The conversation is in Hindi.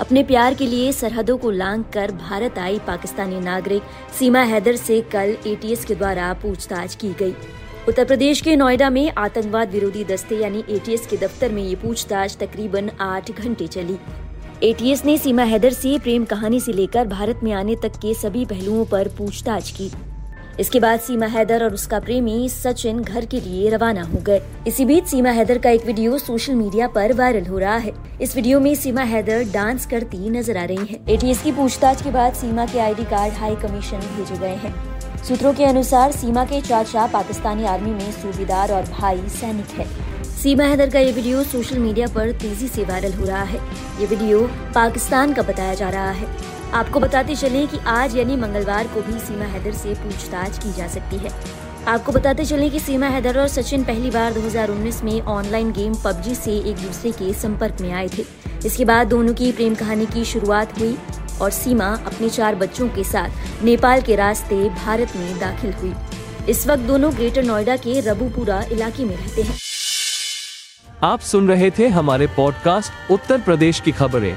अपने प्यार के लिए सरहदों को लांघकर भारत आई पाकिस्तानी नागरिक सीमा हैदर से कल एटीएस के द्वारा पूछताछ की गई। उत्तर प्रदेश के नोएडा में आतंकवाद विरोधी दस्ते यानी एटीएस के दफ्तर में ये पूछताछ तकरीबन 8 घंटे चली। एटीएस ने सीमा हैदर से प्रेम कहानी से लेकर भारत में आने तक के सभी पहलुओं पर पूछताछ की। इसके बाद सीमा हैदर और उसका प्रेमी सचिन घर के लिए रवाना हो गए। इसी बीच सीमा हैदर का एक वीडियो सोशल मीडिया पर वायरल हो रहा है। इस वीडियो में सीमा हैदर डांस करती नजर आ रही है। एटीएस की पूछताछ के बाद सीमा के आईडी कार्ड हाई कमीशन भेजे गए हैं। सूत्रों के अनुसार सीमा के चाचा पाकिस्तानी आर्मी में सूबेदार और भाई सैनिक है। सीमा हैदर का ये वीडियो सोशल मीडिया पर तेजी से वायरल हो रहा है। ये वीडियो पाकिस्तान का बताया जा रहा है। आपको बताते चलें कि आज यानी मंगलवार को भी सीमा हैदर से पूछताछ की जा सकती है। आपको बताते चलें कि सीमा हैदर और सचिन पहली बार 2019 में ऑनलाइन गेम PUBG से एक दूसरे के संपर्क में आए थे। इसके बाद दोनों की प्रेम कहानी की शुरुआत हुई और सीमा अपने 4 बच्चों के साथ नेपाल के रास्ते भारत में दाखिल हुई। इस वक्त दोनों ग्रेटर नोएडा के रबूपुरा इलाके में रहते हैं। आप सुन रहे थे हमारे पॉडकास्ट उत्तर प्रदेश की खबरें।